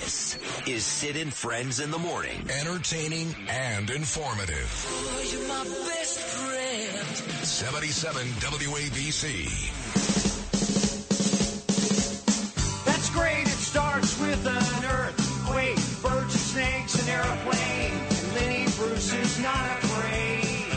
This is Sid and Friends in the Morning. Entertaining and informative. Oh, you're my best friend. 77 WABC. That's great. It starts with an earthquake. Birds and snakes and airplane. And Lenny Bruce is not afraid.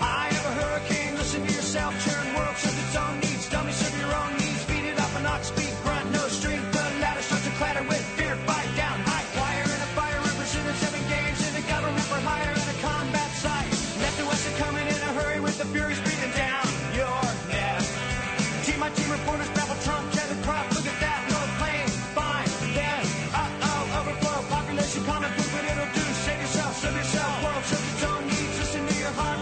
I have a hurricane. Listen to yourself. Turn world serve its own needs. Dummy serve your own needs. Beat it up and not speak. Grunt, no strength. The ladder starts to clatter with fear. Fight down. High wire and a fire. Represented 7 games in the government for hire and a combat site. Left to us are coming in a hurry with the furies breathing down your neck. Team by team reporters battle Trump. Tether crop. Look at that. No plane. Fine. Then. Uh-oh. Overflow. Population common. Do what it'll do. Save yourself. Serve yourself. World serve its own needs. Listen to your heart.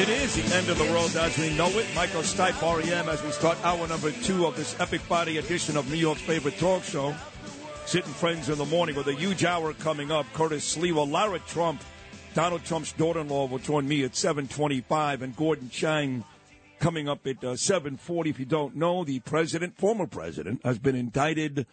It is the end of the world as we know it. Michael Stipe, R.E.M., as we start hour number 2 of this epic body edition of New York's favorite talk show, Sid and Friends in the Morning, with a huge hour coming up. Curtis Sliwa, Lara Trump, Donald Trump's daughter-in-law, will join me at 7:25, and Gordon Chang coming up at 7:40. If you don't know, the president, former president, has been indicted.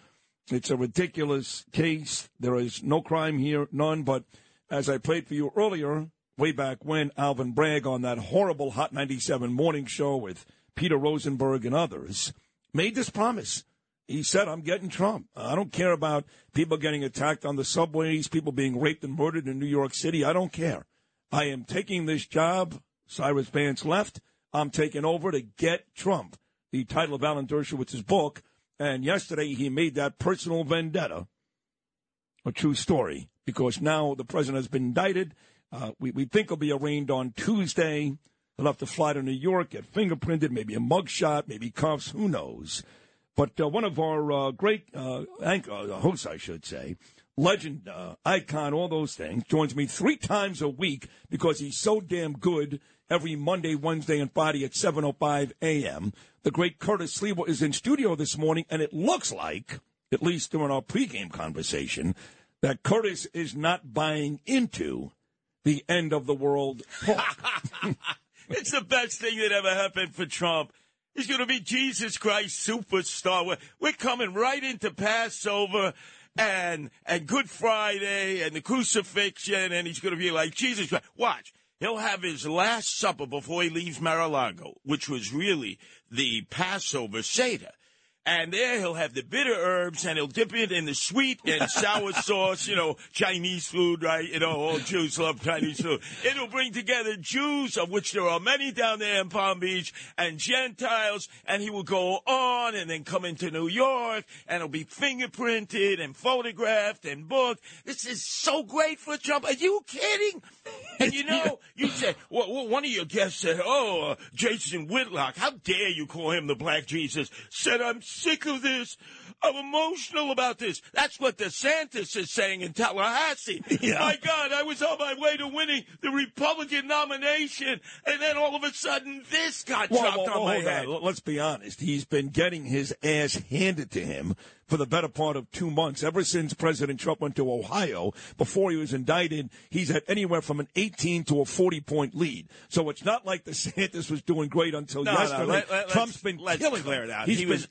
It's a ridiculous case. There is no crime here, none, but as I played for you earlier, way back when, Alvin Bragg on that horrible Hot 97 morning show with Peter Rosenberg and others made this promise. He said, I'm getting Trump. I don't care about people getting attacked on the subways, people being raped and murdered in New York City. I don't care. I am taking this job. Cyrus Vance left. I'm taking over to get Trump, the title of Alan Dershowitz's book. And yesterday he made that personal vendetta a true story, because now the president has been indicted. We think he'll be arraigned on Tuesday. He'll have to fly to New York, get fingerprinted, maybe a mugshot, maybe cuffs, who knows. But one of our great hosts, I should say, legend, icon, all those things, joins me 3 times a week because he's so damn good, every Monday, Wednesday, and Friday at 7:05 a.m. The great Curtis Sliwa is in studio this morning, and it looks like, at least during our pregame conversation, that Curtis is not buying into the end of the world. It's the best thing that ever happened for Trump. He's going to be Jesus Christ superstar. We're coming right into Passover and Good Friday and the crucifixion, and he's going to be like Jesus Christ. Watch. He'll have his last supper before he leaves Mar-a-Lago, which was really the Passover Seder. And there he'll have the bitter herbs, and he'll dip it in the sweet and sour sauce, you know, Chinese food, right? You know, all Jews love Chinese food. It'll bring together Jews, of which there are many down there in Palm Beach, and Gentiles, and he will go on and then come into New York, and it'll be fingerprinted and photographed and booked. This is so great for Trump. Are you kidding? And, you know, you said, well, one of your guests said, Jason Whitlock, how dare you call him the Black Jesus? Said, I'm sick of this. I'm emotional about this. That's what DeSantis is saying in Tallahassee. Yeah. My God, I was on my way to winning the Republican nomination, and then all of a sudden this got dropped on my head. Let's be honest. He's been getting his ass handed to him for the better part of 2 months. Ever since President Trump went to Ohio, before he was indicted, he's had anywhere from an 18 to a 40-point lead. So it's not like DeSantis was doing great until yesterday. Trump's been killing it out. He was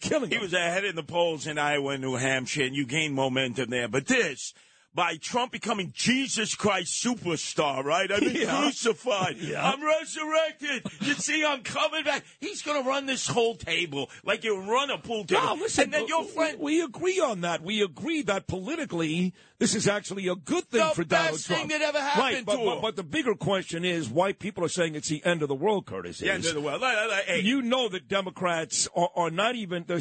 ahead in the polls in Iowa and New Hampshire, and you gained momentum there. But this, by Trump becoming Jesus Christ superstar, right? I've been crucified. Yeah. I'm resurrected. You see, I'm coming back. He's going to run this whole table like you run a pool table. No, listen, and then your friend. We agree on that. We agree that politically, this is actually a good thing for Donald Trump. The best thing that ever happened to him. But the bigger question is why people are saying it's the end of the world, Curtis. The end of the world. Hey. You know that Democrats are not even, they're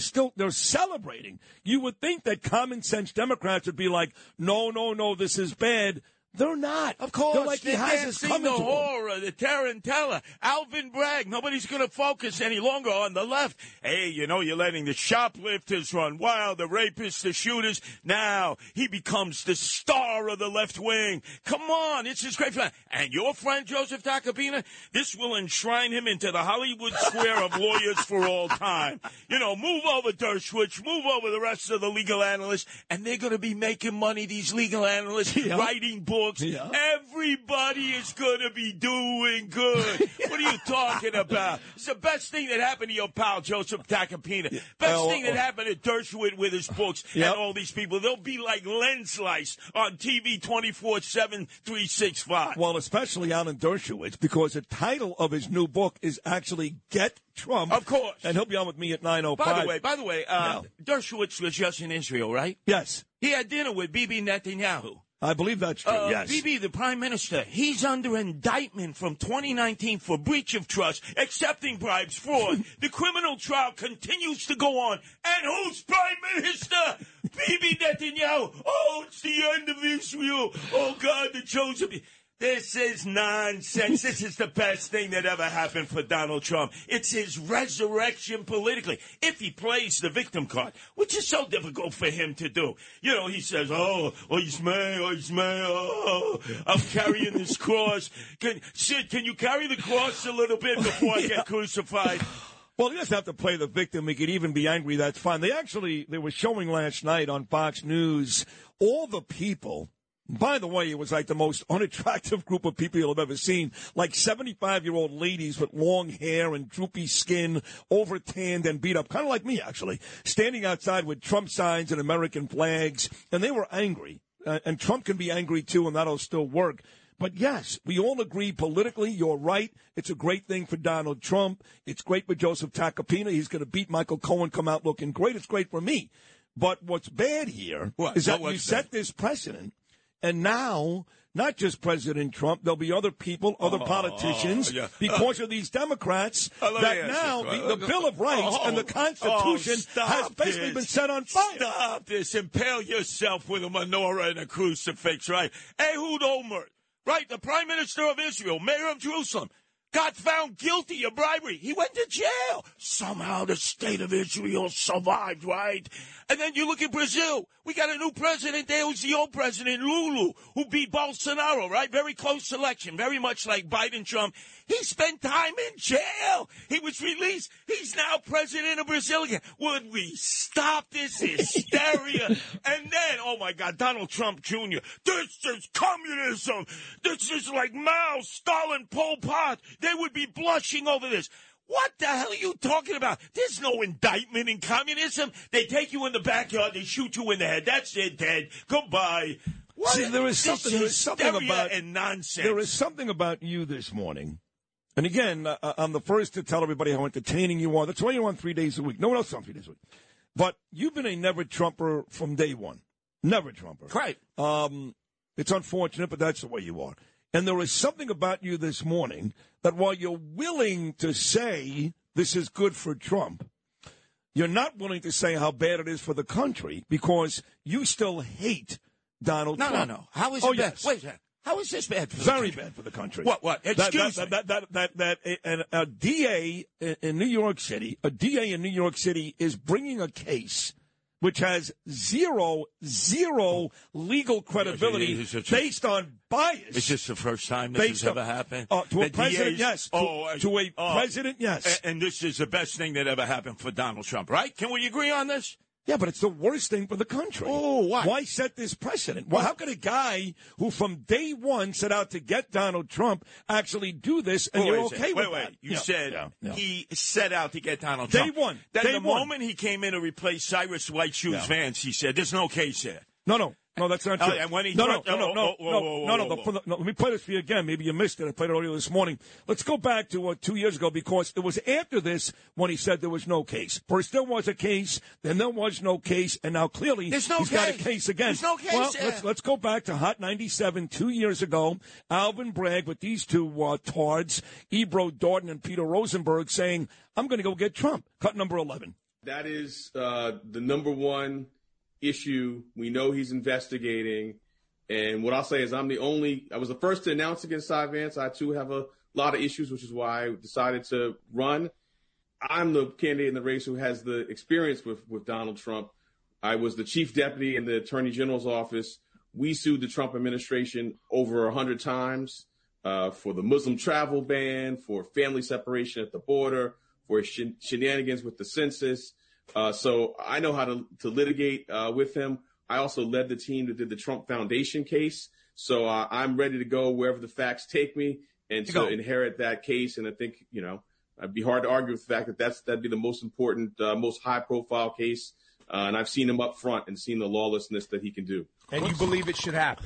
celebrating. You would think that common sense Democrats would be like, no, this is bad. They're not. Of course. They're like, they haven't seen the horror, the Tarantella, Alvin Bragg. Nobody's going to focus any longer on the left. Hey, you know, you're letting the shoplifters run wild, the rapists, the shooters. Now he becomes the star of the left wing. Come on. It's his great friend. And your friend, Joseph Takapina, this will enshrine him into the Hollywood square of lawyers for all time. You know, move over Dershowitz, move over the rest of the legal analysts, and they're going to be making money, these legal analysts, writing books. books. Yeah. Everybody is going to be doing good. What are you talking about? It's the best thing that happened to your pal, Joseph Takapina. Best thing that happened to Dershowitz with his books and all these people. They'll be like lens lice on TV 24/7, 365. Well, especially Alan Dershowitz, because the title of his new book is actually Get Trump. Of course. And he'll be on with me at 9:05. By the way, Dershowitz was just in Israel, right? Yes. He had dinner with Bibi Netanyahu. I believe that's true, yes. Bibi, the prime minister, he's under indictment from 2019 for breach of trust, accepting bribes, fraud. The criminal trial continues to go on. And who's prime minister? Bibi Netanyahu. Oh, it's the end of Israel. Oh, God, the chosen. This is nonsense. This is the best thing that ever happened for Donald Trump. It's his resurrection politically, if he plays the victim card, which is so difficult for him to do. You know, he says, oh, I'm carrying this cross. Sid, can you carry the cross a little bit before I get crucified? Well, he doesn't have to play the victim. He could even be angry. That's fine. They were showing last night on Fox News all the people. By the way, it was like the most unattractive group of people you'll have ever seen, like 75-year-old ladies with long hair and droopy skin, over-tanned and beat up, kind of like me, actually, standing outside with Trump signs and American flags, and they were angry. And Trump can be angry, too, and that'll still work. But, yes, we all agree politically, you're right. It's a great thing for Donald Trump. It's great for Joseph Takapina. He's going to beat Michael Cohen, come out looking great. It's great for me. But what's bad here is that you set this precedent. And now, not just President Trump, there'll be other people, other politicians, because of these Democrats, that now the Bill of Rights and the Constitution has basically been set on fire. Stop this. Impale yourself with a menorah and a crucifix, right? Ehud Olmert, right, the Prime Minister of Israel, Mayor of Jerusalem, got found guilty of bribery. He went to jail. Somehow the state of Israel survived, right? And then you look at Brazil. We got a new president there who's the old president, Lulu, who beat Bolsonaro, right? Very close election, very much like Biden, Trump. He spent time in jail. He was released. He's now president of Brazil again. Would we stop this hysteria? And then, oh, my God, Donald Trump Jr., this is communism. This is like Mao, Stalin, Pol Pot. They would be blushing over this. What the hell are you talking about? There's no indictment in communism. They take you in the backyard. They shoot you in the head. That's it, Dad. Goodbye. What? See, there is something about and nonsense. There is something about you this morning. And again, I'm the first to tell everybody how entertaining you are. That's why you're on 3 days a week. No one else is on 3 days a week. But you've been a never Trumper from day one. Never Trumper. Right. It's unfortunate, but that's the way you are. And there is something about you this morning that while you're willing to say this is good for Trump, you're not willing to say how bad it is for the country because you still hate Donald Trump. No. How is it bad? Yes. Wait a second. How is this bad for the country? Very bad for the country. What? Excuse me. A DA in New York City, is bringing a case which has zero legal credibility based on bias. Is this the first time this has ever happened? To a president, yes. President, yes. And this is the best thing that ever happened for Donald Trump, right? Can we agree on this? Yeah, but it's the worst thing for the country. Oh, why? Why set this precedent? Well, how could a guy who from day one set out to get Donald Trump actually do this and you're okay with it? Wait. You said he set out to get Donald Trump. Day one. Then the moment he came in to replace Cyrus White Shoes Vance, he said, there's no case here. No, that's not true. And when he let me play this for you again. Maybe you missed it. I played it earlier this morning. Let's go back to 2 years ago because it was after this when he said there was no case. First there was a case, then there was no case, and now clearly he's got a case again. There's no case. Well, let's go back to Hot 97 2 years ago. Alvin Bragg with these two tards, Ebro Darden and Peter Rosenberg, saying, I'm going to go get Trump. Cut number 11. That is the number one issue. We know he's investigating. And what I'll say is I was the first to announce against Cy Vance. I, too, have a lot of issues, which is why I decided to run. I'm the candidate in the race who has the experience with Donald Trump. I was the chief deputy in the attorney general's office. We sued the Trump administration over 100 times for the Muslim travel ban, for family separation at the border, for shenanigans with the census. So I know how to litigate with him. I also led the team that did the Trump Foundation case So I'm ready to go wherever the facts take me and to inherit that case. And I think, you know, it'd be hard to argue with the fact that that'd be the most important, most high-profile case. And I've seen him up front and seen the lawlessness that he can do. And you believe it should happen?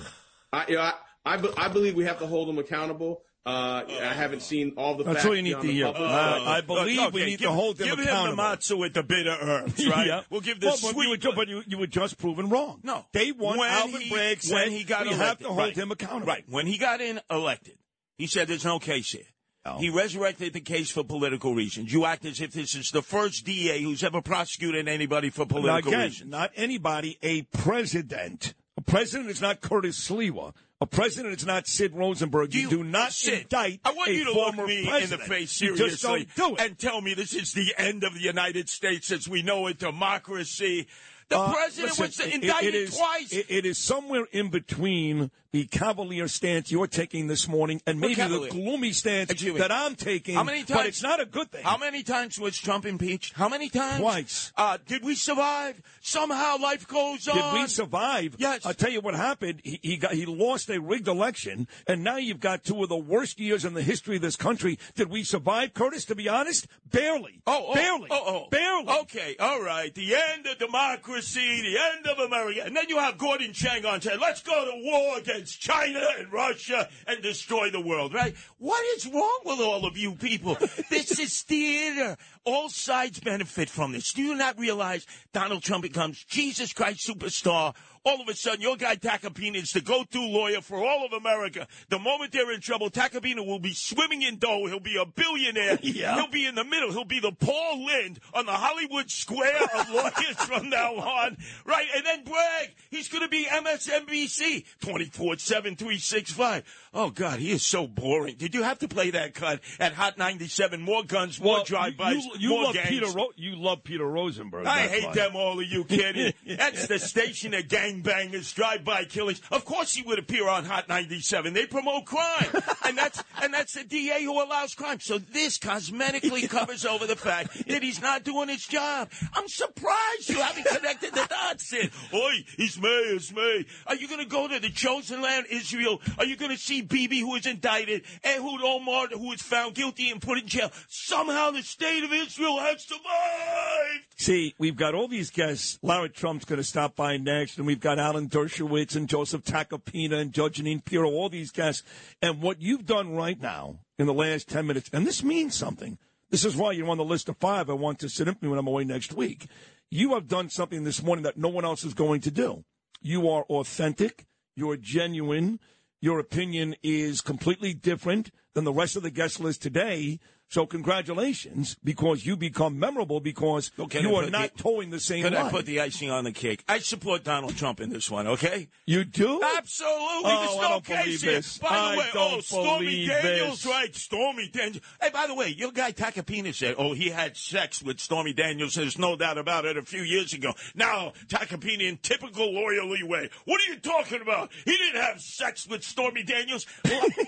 I believe we have to hold him accountable. I haven't seen all the facts. That's all you need to hear. I believe we need to hold them accountable. Give him the matzo with the bitter herbs, right? Yeah. We'll give this sweet. But you were just proven wrong. No. They won Alvin Bragg when he got elected. We have to hold him accountable. Right. When he got elected, he said there's no case here. No. He resurrected the case for political reasons. You act as if this is the first DA who's ever prosecuted anybody for political reasons. Not anybody, a president. A president is not Curtis Sliwa. A president is not Sid Rosenberg. You do not indict a former president. I want you to look me in the face seriously and tell me this is the end of the United States as we know it, democracy. The president was indicted twice. It is somewhere in between the cavalier stance you're taking this morning and maybe the gloomy stance that I'm taking. How many times? But it's not a good thing. How many times was Trump impeached? How many times? Twice. Did we survive? Somehow life goes on. Did we survive? Yes. I'll tell you what happened. He lost a rigged election, and now you've got two of the worst years in the history of this country. Did we survive, Curtis, to be honest? Barely. Barely. Barely. Okay. All right. The end of democracy. The end of America. And then you have Gordon Chang on saying, let's go to war against China and Russia and destroy the world, right? What is wrong with all of you people? This is theater. All sides benefit from this. Do you not realize Donald Trump becomes Jesus Christ superstar? All of a sudden, your guy Takapina is the go-to lawyer for all of America. The moment they're in trouble, Takapina will be swimming in dough. He'll be a billionaire. Yeah. He'll be in the middle. He'll be the Paul Lynde on the Hollywood Square of lawyers from now on. Right? And then Bragg, he's going to be MSNBC, 24-7, 365. Oh, God, he is so boring. Did you have to play that cut at Hot 97? More guns, more drive-bys, more gangs. You love Peter Rosenberg. I hate them, all of you kidding. That's the station of gangs. Bangers, drive-by killings. Of course he would appear on Hot 97. They promote crime. and that's the DA who allows crime. So this cosmetically covers over the fact that he's not doing his job. I'm surprised you haven't connected the dots in. Oi, it's me, it's me. Are you going to go to the chosen land, Israel? Are you going to see Bibi, who is indicted, Ehud Olmert, who is found guilty and put in jail? Somehow the state of Israel has survived. See, we've got all these guests. Lara Trump's going to stop by next, and we've got Alan Dershowitz and Joseph Takapina and Judge Jeanine Pirro, all these guests. And what you've done right now in the last 10 minutes, and this means something. This is why you're on the list of 5 I want to sit with me when I'm away next week. You have done something this morning that no one else is going to do. You are authentic. You're genuine. Your opinion is completely different than the rest of the guest list today. So congratulations, because you become memorable because you are not towing the same line. Can I put the icing on the cake? I support Donald Trump in this one, okay? You do? Absolutely. Oh, I don't believe this. By the way, Stormy Daniels, right? Stormy Daniels. Hey, by the way, your guy Takapina said, he had sex with Stormy Daniels. There's no doubt about it a few years ago. Now, Takapina in typical lawyerly way. What are you talking about? He didn't have sex with Stormy Daniels.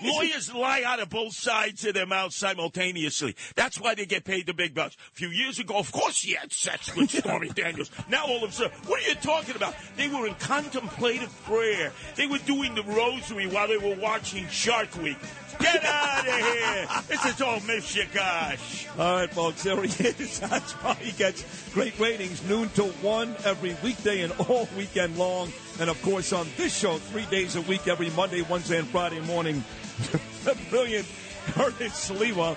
Lawyers lie out of both sides of their mouths simultaneously. That's why they get paid the big bucks. A few years ago, of course he had sex with Stormy Daniels. Now all of a sudden, what are you talking about? They were in contemplative prayer. They were doing the rosary while they were watching Shark Week. Get out of here. This is all Mishkash. All right, folks, there he is. That's why he gets great ratings, noon to 1 every weekday and all weekend long. And, of course, on this show, 3 days a week, every Monday, Wednesday, and Friday morning. Brilliant Curtis Sliwa.